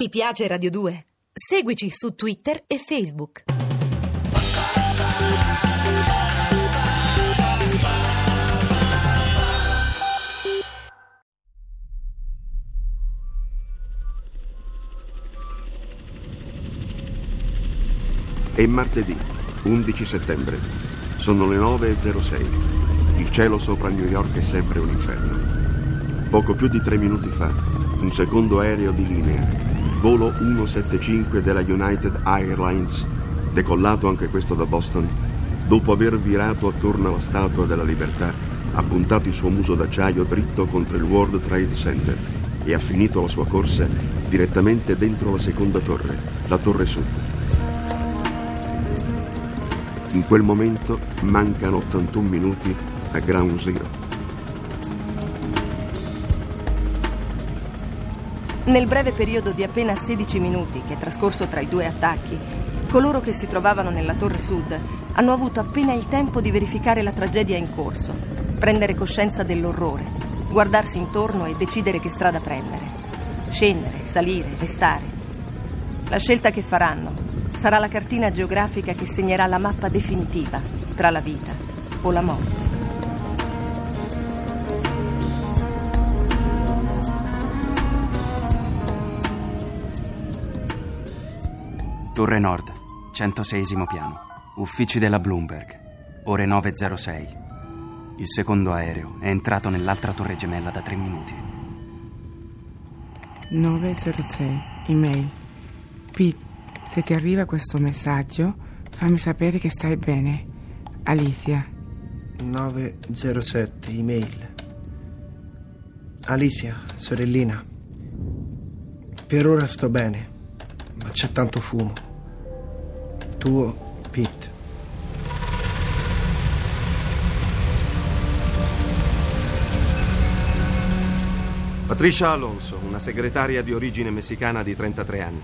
Ti piace Radio 2? Seguici su Twitter e Facebook. È martedì, 11 settembre. Sono le 9.06. Il cielo sopra New York è sempre un inferno. Poco più di 3 minuti fa, un secondo aereo di linea, volo 175 della United Airlines, decollato anche questo da Boston, dopo aver virato attorno alla Statua della Libertà, ha puntato il suo muso d'acciaio dritto contro il World Trade Center e ha finito la sua corsa direttamente dentro la seconda torre, la Torre Sud. In quel momento mancano 81 minuti a Ground Zero. Nel breve periodo di appena 16 minuti che è trascorso tra i due attacchi, coloro che si trovavano nella Torre Sud hanno avuto appena il tempo di verificare la tragedia in corso, prendere coscienza dell'orrore, guardarsi intorno e decidere che strada prendere. Scendere, salire, restare. La scelta che faranno sarà la cartina geografica che segnerà la mappa definitiva tra la vita o la morte. Torre Nord, 106° piano, uffici della Bloomberg, ore 9.06. Il secondo aereo è entrato nell'altra torre gemella da 3 minuti. 9.06, email. Pete, se ti arriva questo messaggio, fammi sapere che stai bene. Alicia. 9.07, email. Alicia, sorellina, per ora sto bene, ma c'è tanto fumo. Tuo Pete. Patricia Alonso, una segretaria di origine messicana di 33 anni.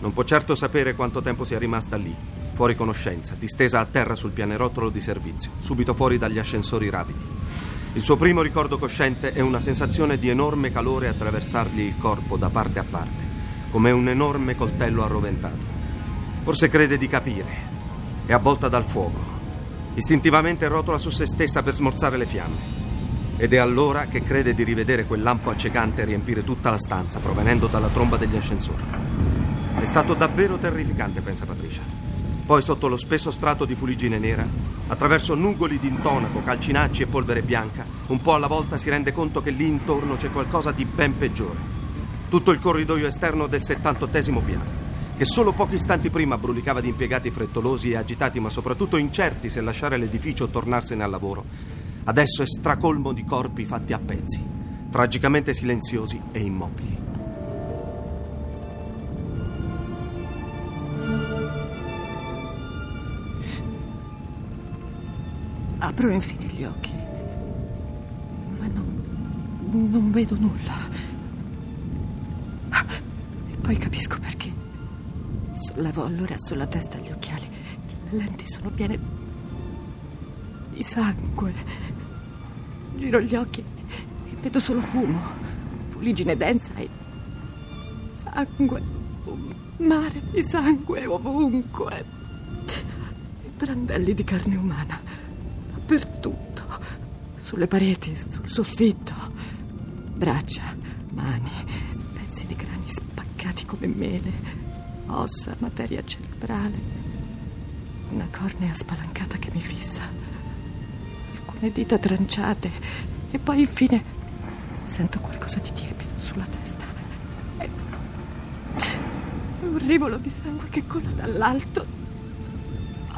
Non può certo sapere quanto tempo sia rimasta lì, fuori conoscenza, distesa a terra sul pianerottolo di servizio, subito fuori dagli ascensori rapidi. Il suo primo ricordo cosciente è una sensazione di enorme calore attraversargli il corpo da parte a parte, come un enorme coltello arroventato. Forse crede di capire. È avvolta dal fuoco. Istintivamente rotola su se stessa per smorzare le fiamme. Ed è allora che crede di rivedere quel lampo accecante riempire tutta la stanza, provenendo dalla tromba degli ascensori. È stato davvero terrificante, pensa Patricia. Poi, sotto lo spesso strato di fuliggine nera, attraverso nugoli di intonaco, calcinacci e polvere bianca, un po' alla volta si rende conto che lì intorno c'è qualcosa di ben peggiore. Tutto il corridoio esterno del 78° piano, che solo pochi istanti prima brulicava di impiegati frettolosi e agitati, ma soprattutto incerti se lasciare l'edificio o tornarsene al lavoro, adesso è stracolmo di corpi fatti a pezzi, tragicamente silenziosi e immobili. Apro infine gli occhi, ma non vedo nulla. E poi capisco perché. Sollevò allora sulla testa gli occhiali. Le lenti sono piene di sangue. Giro gli occhi e vedo solo fumo, fuliggine densa e sangue, un mare di sangue ovunque, e brandelli di carne umana dappertutto, sulle pareti, sul soffitto, braccia, mani, pezzi di crani spaccati come mele, ossa, materia cerebrale, una cornea spalancata che mi fissa, alcune dita tranciate, e poi infine sento qualcosa di tiepido sulla testa. È un rivolo di sangue che cola dall'alto.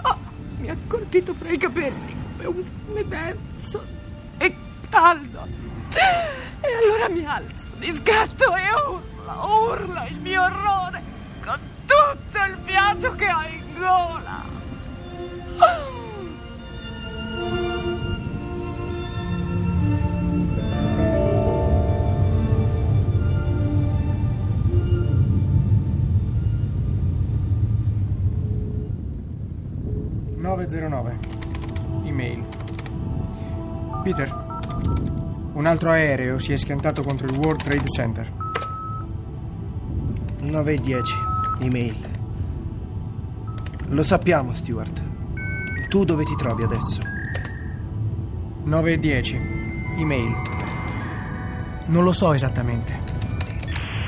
Oh, mi ha colpito fra i capelli come un fumo denso e caldo, e allora mi alzo di scatto e urla il mio orrore con tutto il fiato che ho in gola. Oh. 909. Email. Peter, un altro aereo si è schiantato contro il World Trade Center. 9:10, email. Lo sappiamo, Stewart. Tu dove ti trovi adesso? 9:10, email. Non lo so esattamente.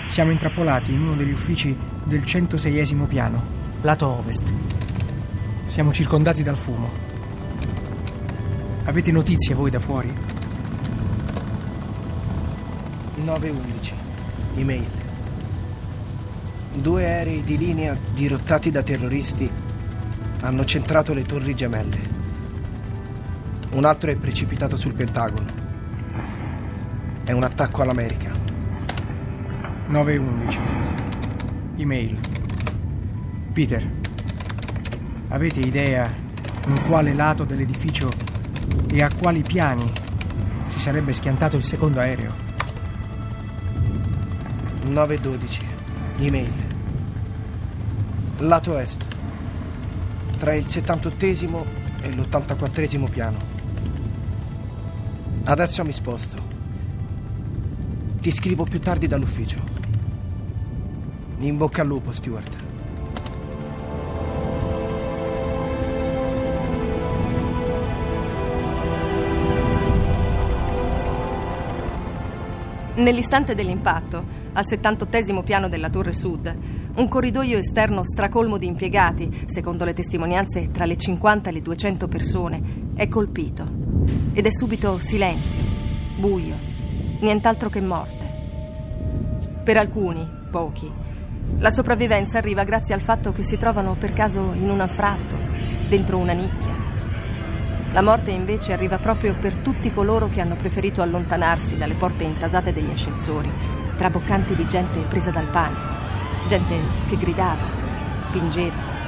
Siamo intrappolati in uno degli uffici del 106esimo piano, lato ovest. Siamo circondati dal fumo. Avete notizie voi da fuori? 9:11, email. 2 aerei di linea dirottati da terroristi hanno centrato le torri gemelle. Un altro è precipitato sul Pentagono. È un attacco all'America. 9:11, email. Peter, avete idea in quale lato dell'edificio e a quali piani si sarebbe schiantato il secondo aereo? 9:12, email. Lato est, tra il 78esimo e l'84esimo piano. Adesso mi sposto. Ti scrivo più tardi dall'ufficio. In bocca al lupo, Stewart. Nell'istante dell'impatto, al 78esimo piano della torre sud, un corridoio esterno stracolmo di impiegati, secondo le testimonianze tra le 50 e le 200 persone, è colpito. Ed è subito silenzio, buio, nient'altro che morte. Per alcuni, pochi, la sopravvivenza arriva grazie al fatto che si trovano per caso in un anfratto, dentro una nicchia. La morte invece arriva proprio per tutti coloro che hanno preferito allontanarsi dalle porte intasate degli ascensori, traboccanti di gente presa dal panico, gente che gridava, spingeva.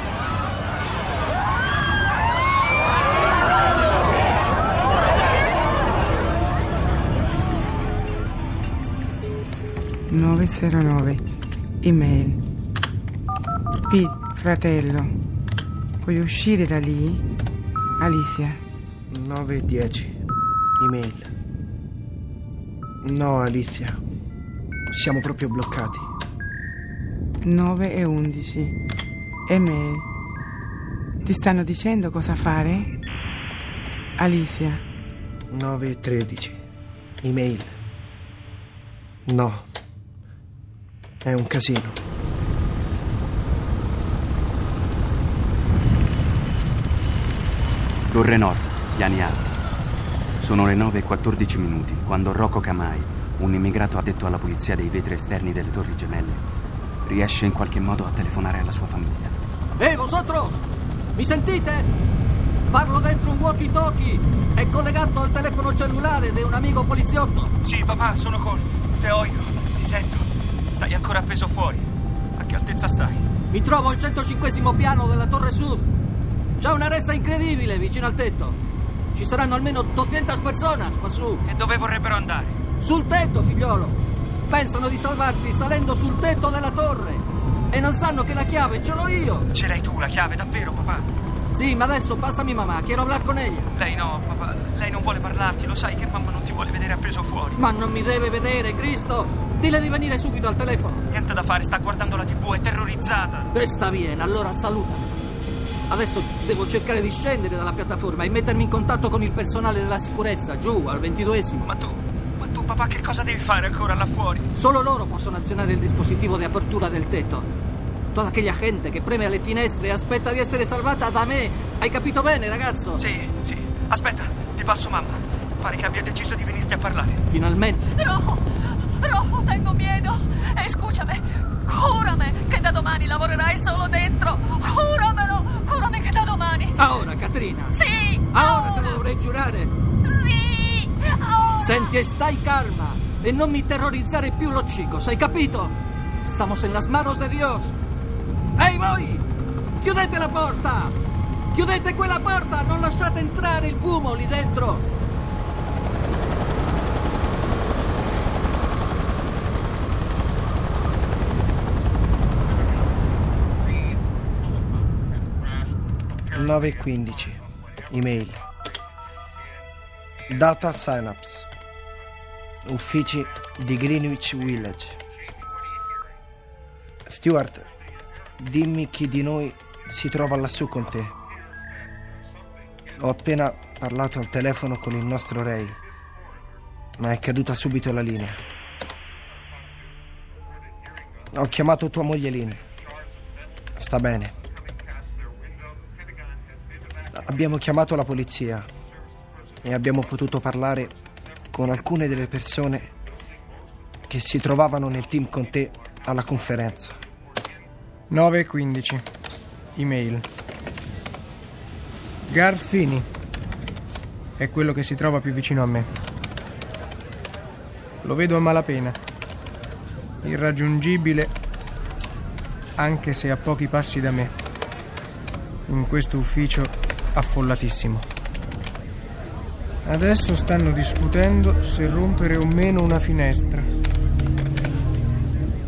Email. Pete, fratello, puoi uscire da lì? Alicia. 9:10, email. No, Alicia, siamo proprio bloccati. 9:11, email. Ti stanno dicendo cosa fare? Alicia. 9:13, email. No, è un casino. Torre Nord, piani alti. Sono le 9:14 quando Rocco Camaj, un immigrato addetto alla pulizia dei vetri esterni delle torri gemelle, riesce in qualche modo a telefonare alla sua famiglia. Ehi, vosotros! Mi sentite? Parlo dentro un walkie-talkie. È collegato al telefono cellulare di un amico poliziotto. Sì, papà, sono con... Te oigo, ti sento. Stai ancora appeso fuori? A che altezza stai? Mi trovo al 105esimo piano della torre sud. C'è una ressa incredibile vicino al tetto. Ci saranno almeno 200 persone qua su. E dove vorrebbero andare? Sul tetto, figliolo. Pensano di salvarsi salendo sul tetto della torre. E non sanno che la chiave ce l'ho io. Ce l'hai tu la chiave, davvero, papà? Sì, ma adesso passami mamma, quiero hablar con ella. Lei no, papà, lei non vuole parlarti. Lo sai che mamma non ti vuole vedere appeso fuori. Ma non mi deve vedere, Cristo. Dile di venire subito al telefono. Niente da fare, sta guardando la TV, è terrorizzata. Testa viene, allora salutami. Adesso devo cercare di scendere dalla piattaforma e mettermi in contatto con il personale della sicurezza, giù, al 22esimo. Ma tu, papà, che cosa devi fare ancora là fuori? Solo loro possono azionare il dispositivo di apertura del tetto. Tutta aquella gente che preme alle finestre e aspetta di essere salvata da me. Hai capito bene, ragazzo? Sì. Aspetta, ti passo mamma. Pare che abbia deciso di venirti a parlare. Finalmente. Rojo, tengo miedo. E escúchame, júrame che da domani lavorerai solo dentro. Júrame che da domani. Ora, Caterina. Sì. Ora te lo dovrei giurare. Sì. Ora. Senti e stai calma e non mi terrorizzare più lo chico, hai capito? Estamos en las manos de Dios. Ehi voi! Chiudete la porta! Chiudete quella porta! Non lasciate entrare il fumo lì dentro! Al 9:15, email. Data Synapse, uffici di Greenwich Village. Stewart, dimmi chi di noi si trova lassù con te. Ho appena parlato al telefono con il nostro Ray, ma è caduta subito la linea. Ho chiamato tua moglie Lynn. Sta bene. Abbiamo chiamato la polizia e abbiamo potuto parlare con alcune delle persone che si trovavano nel team con te alla conferenza. 9:15. Email. Garfini è quello che si trova più vicino a me. Lo vedo a malapena. Irraggiungibile, anche se a pochi passi da me, in questo ufficio affollatissimo. Adesso stanno discutendo se rompere o meno una finestra.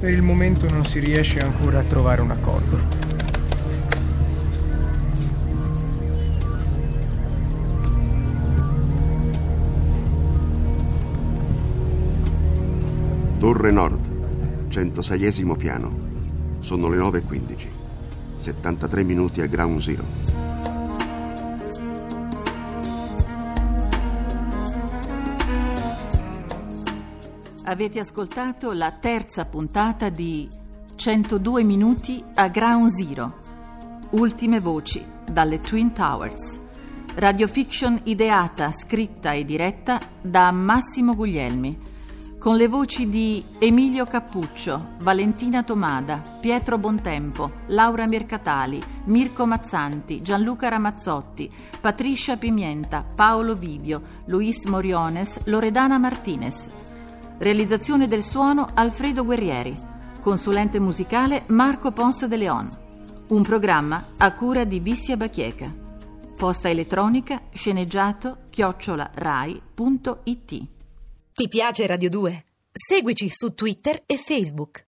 Per il momento non si riesce ancora a trovare un accordo. Torre Nord, 106° piano. Sono le 9:15. 73 minuti a ground zero. Avete ascoltato la terza puntata di 102 minuti a Ground Zero. Ultime voci dalle Twin Towers. Radiofiction ideata, scritta e diretta da Massimo Guglielmi, con le voci di Emilio Cappuccio, Valentina Tomada, Pietro Bontempo, Laura Mercatali, Mirko Mazzanti, Gianluca Ramazzotti, Patricia Pimienta, Paolo Vivio, Luis Moriones, Loredana Martinez. Realizzazione del suono Alfredo Guerrieri. Consulente musicale Marco Pons de Leon. Un programma a cura di Vissia Bacchieca. Posta elettronica sceneggiato@rai.it. Ti piace Radio 2? Seguici su Twitter e Facebook.